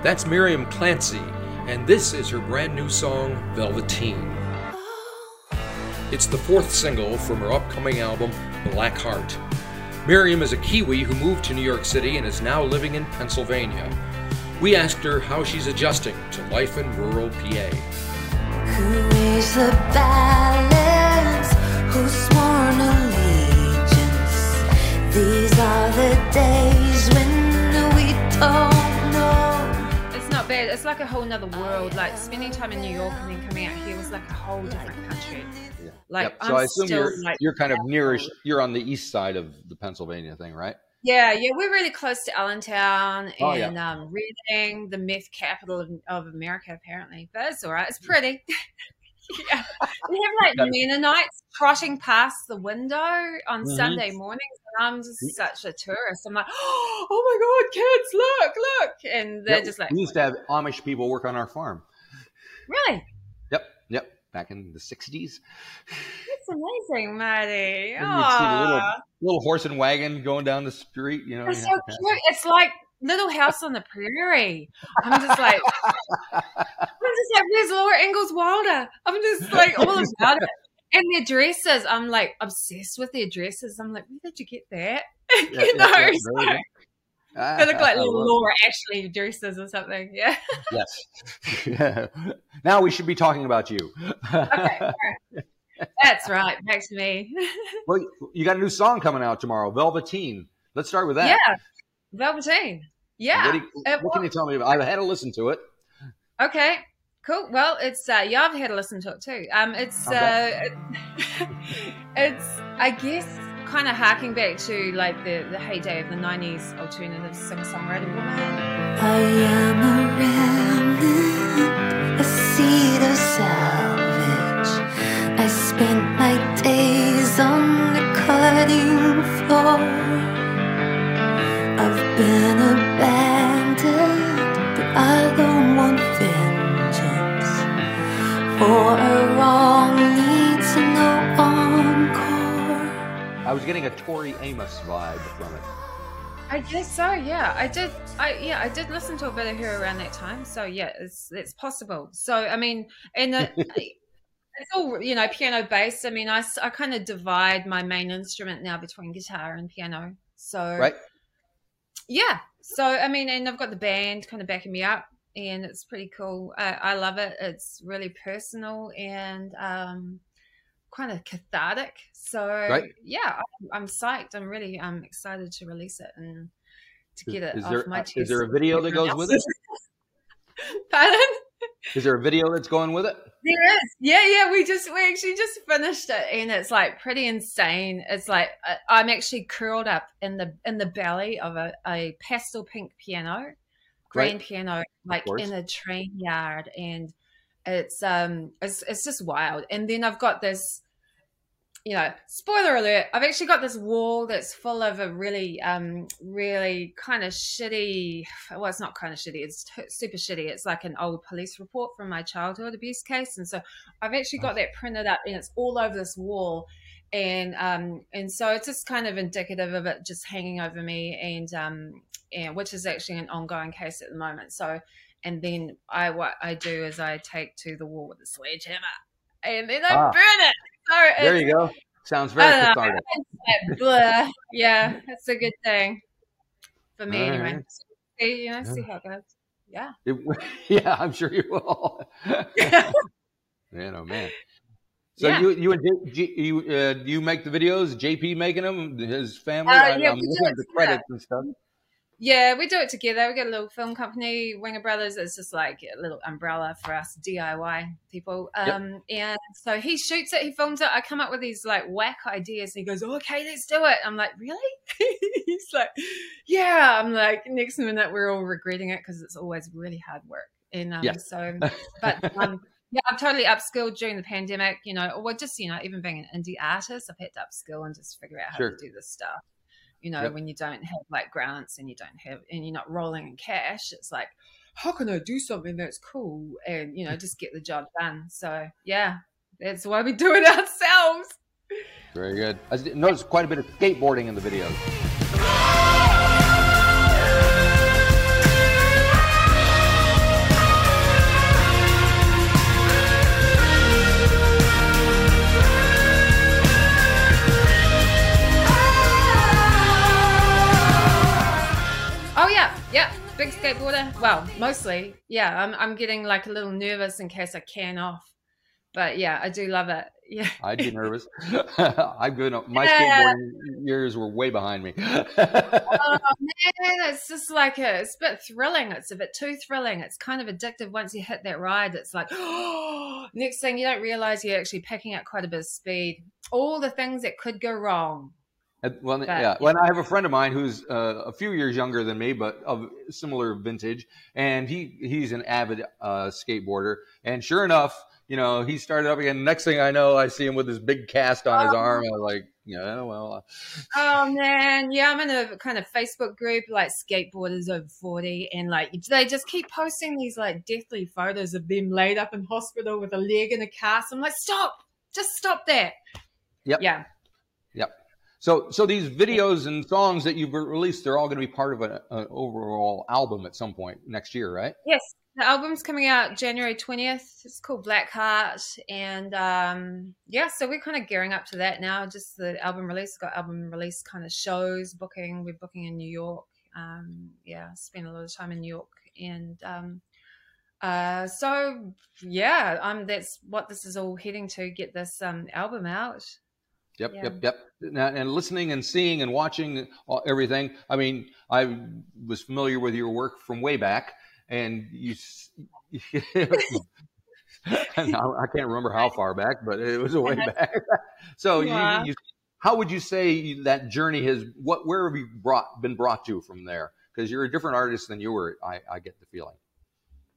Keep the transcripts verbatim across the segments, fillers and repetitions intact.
That's Miriam Clancy, and this is her brand new song, Velveteen. It's the fourth single from her upcoming album, Black Heart. Miriam is a Kiwi who moved to New York City and is now living in Pennsylvania. We asked her how she's adjusting to life in rural P A. Who is the balance? Who's sworn allegiance? These are the days when we don't know. It's not bad. It's like a whole nother world. Like spending time in New York and then coming out here was like a whole different country. Yeah. Like yep. So I'm I assume still you're, like, you're kind of nearish. You're on the east side of the Pennsylvania thing, right? Yeah, yeah, we're really close to Allentown oh, and yeah. um, Reading, the meth capital of, of America, apparently. But it's all right. It's pretty. yeah. We have like Mennonites trotting past the window on mm-hmm. Sunday mornings, and I'm just such a tourist. I'm like, oh my god, kids, look, look, and they're yep. just like. We used to have Amish people work on our farm. Really? Yep. Yep. Back in the sixties. That's amazing, Marty. Oh, little, little horse and wagon going down the street. You know, it's so cute. It's like Little House on the Prairie. I'm just like, I'm just like, where's Laura Ingalls Wilder? I'm just like all about it. And their dresses, I'm like obsessed with their dresses. I'm like, where did you get that? Yeah, you know, yeah, so, really. ah, they look like I little Laura it. Ashley dresses or something. Yeah. Yes. Yeah. Now we should be talking about you. Okay. All right. That's right. Back to me. Well, you got a new song coming out tomorrow, Velveteen. Let's start with that. Yeah, Velveteen. Yeah. What, do you, what was, can you tell me about? I've had to listen to it. Okay, cool. Well, it's uh, yeah, I've had to listen to it too. Um, it's okay. uh, it, it's I guess kind of harking back to like the the heyday of the nineties alternative singer-songwriter woman. I am a remnant, a seed of self. I spent my days on the cutting floor. I've been abandoned, but I don't want vengeance. For a wrong needs no encore. I was getting a Tori Amos vibe from it. I guess so, yeah. I did. I yeah, I did listen to a bit of her around that time. So yeah, it's it's possible. So I mean, and the. It's all, you know, piano based. I mean, I, I kind of divide my main instrument now between guitar and piano. So, right. yeah. So, I mean, and I've got the band kind of backing me up, and it's pretty cool. I, I love it. It's really personal and um, kind of cathartic. So, right. yeah, I, I'm psyched. I'm really um, excited to release it and to get is, it is off there, my chest. Is there a video that goes with it? Pardon? Is there a video that's going with it? There is. Yeah, yeah. We just, we actually just finished it, and it's like pretty insane. It's like I'm actually curled up in the in the belly of a, a pastel pink piano, green right. piano, like in a train yard, and it's um, it's it's just wild. And then I've got this, you know, spoiler alert. I've actually got this wall that's full of a really, um, really kind of shitty. Well, it's not kind of shitty. It's super shitty. It's like an old police report from my childhood abuse case, and so I've actually got that printed up, and it's all over this wall, and um, and so it's just kind of indicative of it just hanging over me, and um, and which is actually an ongoing case at the moment. So, and then I what I do is I take to the wall with a sledgehammer, and then I ah. burn it. So there you go. Sounds very cathartic. Like, yeah, that's a good thing for me right. anyway. See, you know, see how it goes. Yeah. It, yeah, I'm sure you will. Yeah. Man, oh man. So yeah. you you and J, you uh, you make the videos? J P making them? His family? Uh, yeah, I, I'm looking at the credits and stuff. Yeah, we do it together. We got a little film company, Winger Brothers. It's just like a little umbrella for us D I Y people. Um, yep. And so he shoots it, he films it. I come up with these like whack ideas, and he goes, oh, okay, let's do it. I'm like, really? He's like, yeah. I'm like, next minute we're all regretting it because it's always really hard work. And um, yes. so, but um, yeah, I've totally upskilled during the pandemic, you know, or just, you know, even being an indie artist, I've had to upskill and just figure out how sure. to do this stuff. You know, yep. when you don't have like grants and you don't have, and you're not rolling in cash, it's like, how can I do something that's cool and, you know, just get the job done? So, yeah, that's why we do it ourselves. Very good. I noticed quite a bit of skateboarding in the video. well, mostly, yeah. I'm I'm getting like a little nervous in case I can off, but yeah, I do love it. Yeah, I'd be nervous. I'm good. My yeah. skateboarding years were way behind me. Oh man, it's just like a, it's a bit thrilling. It's a bit too thrilling. It's kind of addictive. Once you hit that ride, it's like, oh, next thing you don't realize you're actually picking up quite a bit of speed. All the things that could go wrong. Well, but, yeah. Well, I have a friend of mine who's uh, a few years younger than me, but of similar vintage, and he he's an avid uh, skateboarder. And sure enough, you know, he started up again. Next thing I know, I see him with this big cast on oh. his arm. I was like, yeah, well. Uh. Oh man, yeah. I'm in a kind of Facebook group like skateboarders over forty, and like they just keep posting these like deathly photos of them laid up in hospital with a leg in a cast. I'm like, stop, just stop that. Yep. Yeah. Yep. So, so these videos and songs that you've released, they're all going to be part of an overall album at some point next year, right? Yes. The album's coming out January twentieth. It's called Black Heart. And um, yeah, so we're kind of gearing up to that now. Just the album release, got album release kind of shows, booking. We're booking in New York. Um, yeah, spent a lot of time in New York. And um, uh, so, yeah, um, that's what this is all heading to, get this um, album out. Yep, yeah. yep, yep. Now, and listening and seeing and watching all, everything. I mean, I was familiar with your work from way back, and you. And I, I can't remember how far back, but it was a way back. So, yeah. you, you, how would you say that journey has? What, where have you brought been brought to from there? Because you're a different artist than you were. I, I get the feeling.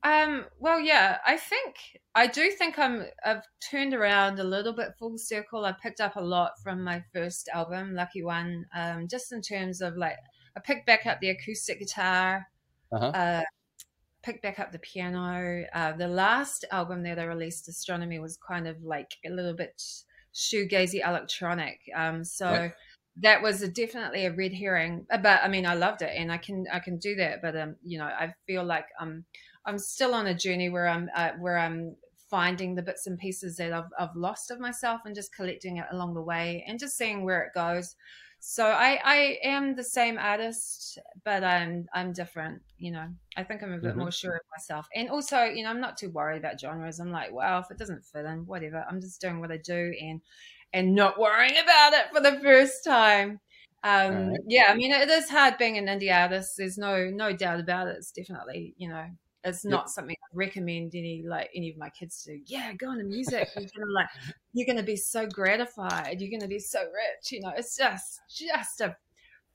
Um, well, yeah, I think, I do think I'm, I've turned around a little bit full circle. I picked up a lot from my first album, Lucky One, um, just in terms of like, I picked back up the acoustic guitar, uh-huh. uh, picked back up the piano. Uh, the last album that I released, Astronomy, was kind of like a little bit shoegazy electronic. Um, so right. that was a, definitely a red herring, but I mean, I loved it and I can, I can do that. But, um, you know, I feel like, um, I'm still on a journey where I'm uh, where I'm finding the bits and pieces that I've, I've lost of myself and just collecting it along the way and just seeing where it goes. So I, I am the same artist, but I'm I'm different. You know, I think I'm a bit mm-hmm. more sure of myself. And also, you know, I'm not too worried about genres. I'm like, well, if it doesn't fit in, whatever. I'm just doing what I do and and not worrying about it for the first time. Um, right. Yeah, I mean, it is hard being an indie artist. There's no no doubt about it. It's definitely, you know. It's not yep. something I recommend any like any of my kids do. Yeah, go into music. You're gonna like, you're gonna be so gratified. You're gonna be so rich. You know, it's just just a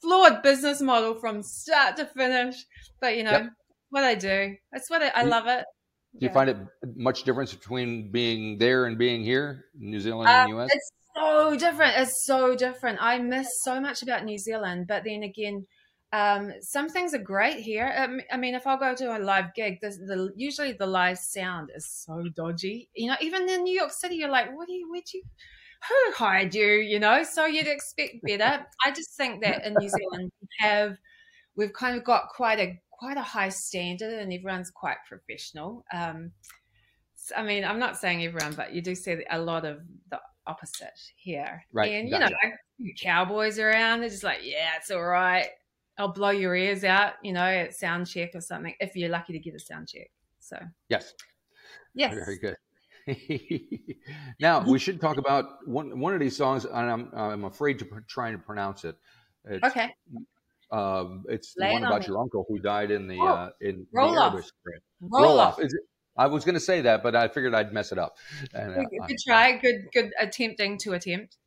flawed business model from start to finish. But you know yep. what I do, that's what I, I love it. Do yeah. you find it much difference between being there and being here, in New Zealand um, and U S? It's so different. It's so different. I miss so much about New Zealand, but then again. Um, some things are great here. Um, I mean, if I'll go to a live gig, the, the, usually the live sound is so dodgy. You know, even in New York City, you're like, what do you, where'd you, who hired you? You know, so you'd expect better. I just think that in New Zealand, we have, we've kind of got quite a, quite a high standard and everyone's quite professional. Um, so, I mean, I'm not saying everyone, but you do see a lot of the opposite here. Right. And, you know, like, cowboys around, they're just like, yeah, it's all right. I'll blow your ears out, you know, at sound check or something, if you're lucky to get a sound check. So yes, yes, very good. Now we should talk about one one of these songs, and I'm I'm afraid to try and pronounce it. It's, okay, uh, it's the one about your uncle who died in the oh, uh, in roll the off. Roll, roll off. Is it, I was going to say that, but I figured I'd mess it up. And, uh, good, good try, good good attempting to attempt.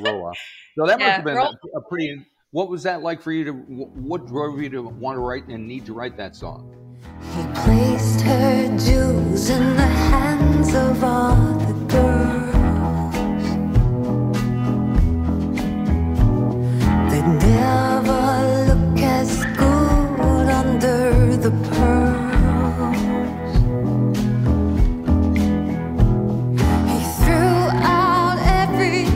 Roll off. So that yeah, must have been a, a pretty. What was that like for you to, what drove you to want to write and need to write that song? He placed her jewels in the hands of all the girls. They never look as good under the pearls. He threw out everything.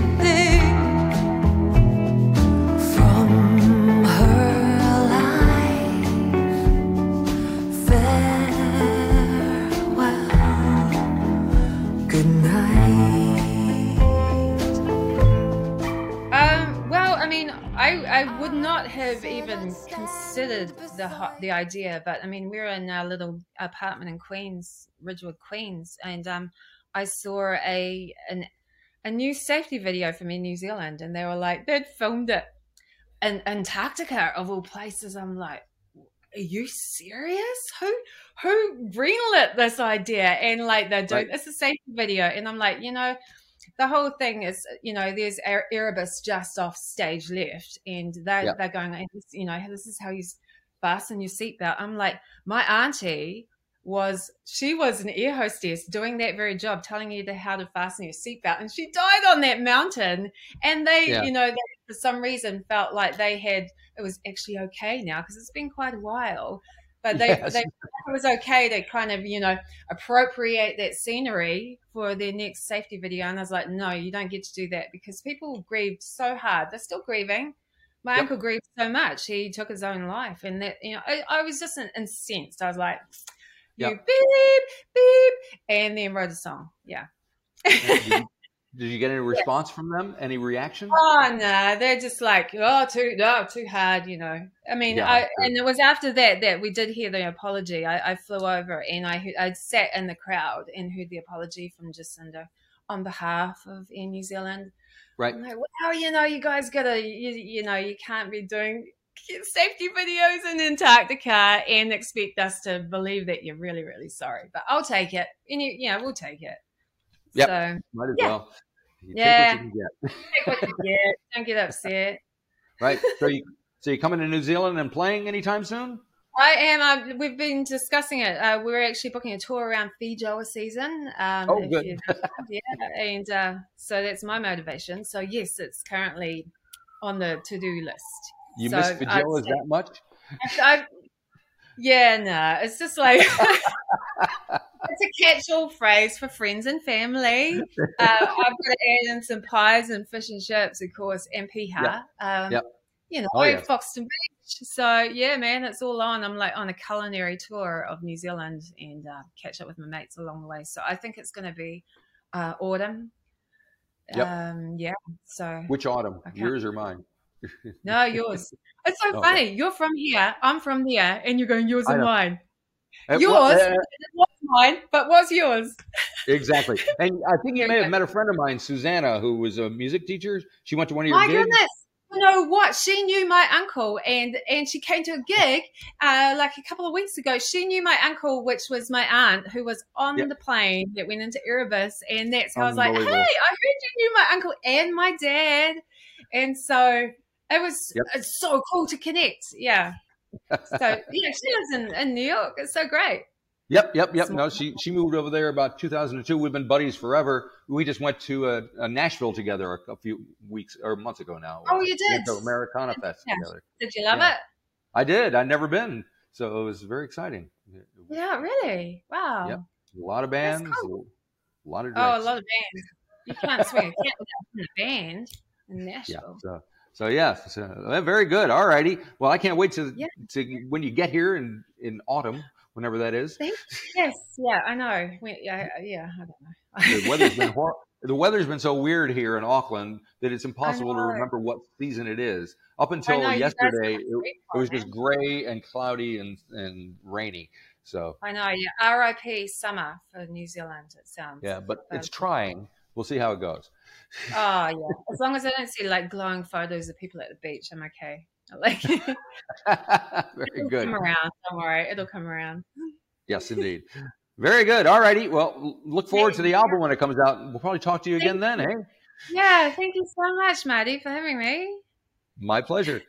have even considered the the idea, but I mean, we're in our little apartment in Queens, Ridgewood, Queens, and um, I saw a an, a new safety video from Air New Zealand, and they were like, they'd filmed it in Antarctica of all places. I'm like, are you serious? Who who greenlit this idea? And like, they're doing this, right, a safety video, and I'm like, you know. The whole thing is, you know, there's Erebus just off stage left, and they're, yeah. they're going, you know, this is how you fasten your seatbelt. I'm like, my auntie was, she was an air hostess doing that very job, telling you how to fasten your seatbelt, and she died on that mountain. And they, yeah. you know, they, for some reason felt like they had, it was actually okay now, because it's been quite a while, but they, yes. they it was okay to kind of, you know, appropriate that scenery for their next safety video. And I was like, no, you don't get to do that, because people grieved so hard. They're still grieving. My yep. uncle grieved so much. He took his own life. And that, you know, I, I was just incensed. I was like, you yep. beep, beep, and then wrote a song. Yeah. Did you get any response yeah. from them? Any reaction? Oh, no. They're just like, oh, too no, too hard, you know. I mean, yeah, I, sure. and it was after that that we did hear the apology. I, I flew over and I I sat in the crowd and heard the apology from Jacinda on behalf of Air New Zealand. Right. I'm like, wow, you know, you guys got to, you, you know, you can't be doing safety videos in Antarctica and expect us to believe that you're really, really sorry. But I'll take it. And you, you know, we'll take it. Yep. So, might as yeah. well. You yeah. Take what you can get. Take what you get. Don't get upset. Right. So you so you're coming to New Zealand and playing anytime soon? I am. Um, we've been discussing it. Uh, we're actually booking a tour around Fijoa season. Um, oh, good. You, yeah. And uh, so that's my motivation. So yes, it's currently on the to-do list. You so miss Fijoa that much? I, I, yeah, no. It's just like. It's a catch-all phrase for friends and family. Uh, I've got to add in some pies and fish and chips, of course, and Piha. Yeah. Um, yeah. You know, oh, yeah. Foxton Beach. So, yeah, man, it's all on. I'm like on a culinary tour of New Zealand and uh, catch up with my mates along the way. So I think it's going to be uh, autumn. Yep. Um, yeah. So which autumn? Yours or mine? No, yours. It's so oh, funny. Yeah. You're from here. I'm from there. And you're going, yours and mine. It yours. Was, uh, mine, but was yours. Exactly. And I think you may have met a friend of mine, Susanna, who was a music teacher. She went to one of your my gigs. Goodness. You know what? She knew my uncle, and, and she came to a gig uh, like a couple of weeks ago. She knew my uncle, which was my aunt, who was on yep. the plane that went into Erebus. And that's how I was like, hey, I heard you knew my uncle and my dad. And so it was yep. it's so cool to connect. Yeah. So, yeah, she lives in, in New York. It's so great. Yep, yep, yep. No, she she moved over there about two thousand two. We've been buddies forever. We just went to a, a Nashville together a, a few weeks or months ago now. Oh, you did? We went to Americana Fest yeah. together. Did you love yeah. it? I did. I'd never been, so it was very exciting. Yeah, really? Wow. Yep. A lot of bands. Cool. A lot of drinks. Oh, a lot of bands. You can't swear. You can't without a band in Nashville. Yeah, so. So, yeah, so, very good. All righty. Well, I can't wait to, yeah. to when you get here in, in autumn, whenever that is. Yes. Yeah, I know. We, yeah, yeah, I don't know. The weather's been hor the weather's been so weird here in Auckland that it's impossible to remember what season it is. Up until yesterday, it, it was just gray and cloudy and, and rainy. So I know. Yeah. R I P summer for New Zealand, it sounds. Yeah, but so it's trying. We'll see how it goes. Oh, yeah. As long as I don't see, like, glowing photos of people at the beach, I'm okay. Like, very good. It'll come around. Don't worry. It'll come around. Yes, indeed. Very good. All righty. Well, look forward thank to the you. album when it comes out. We'll probably talk to you thank again then, eh? Yeah. Thank you so much, Marty, for having me. My pleasure.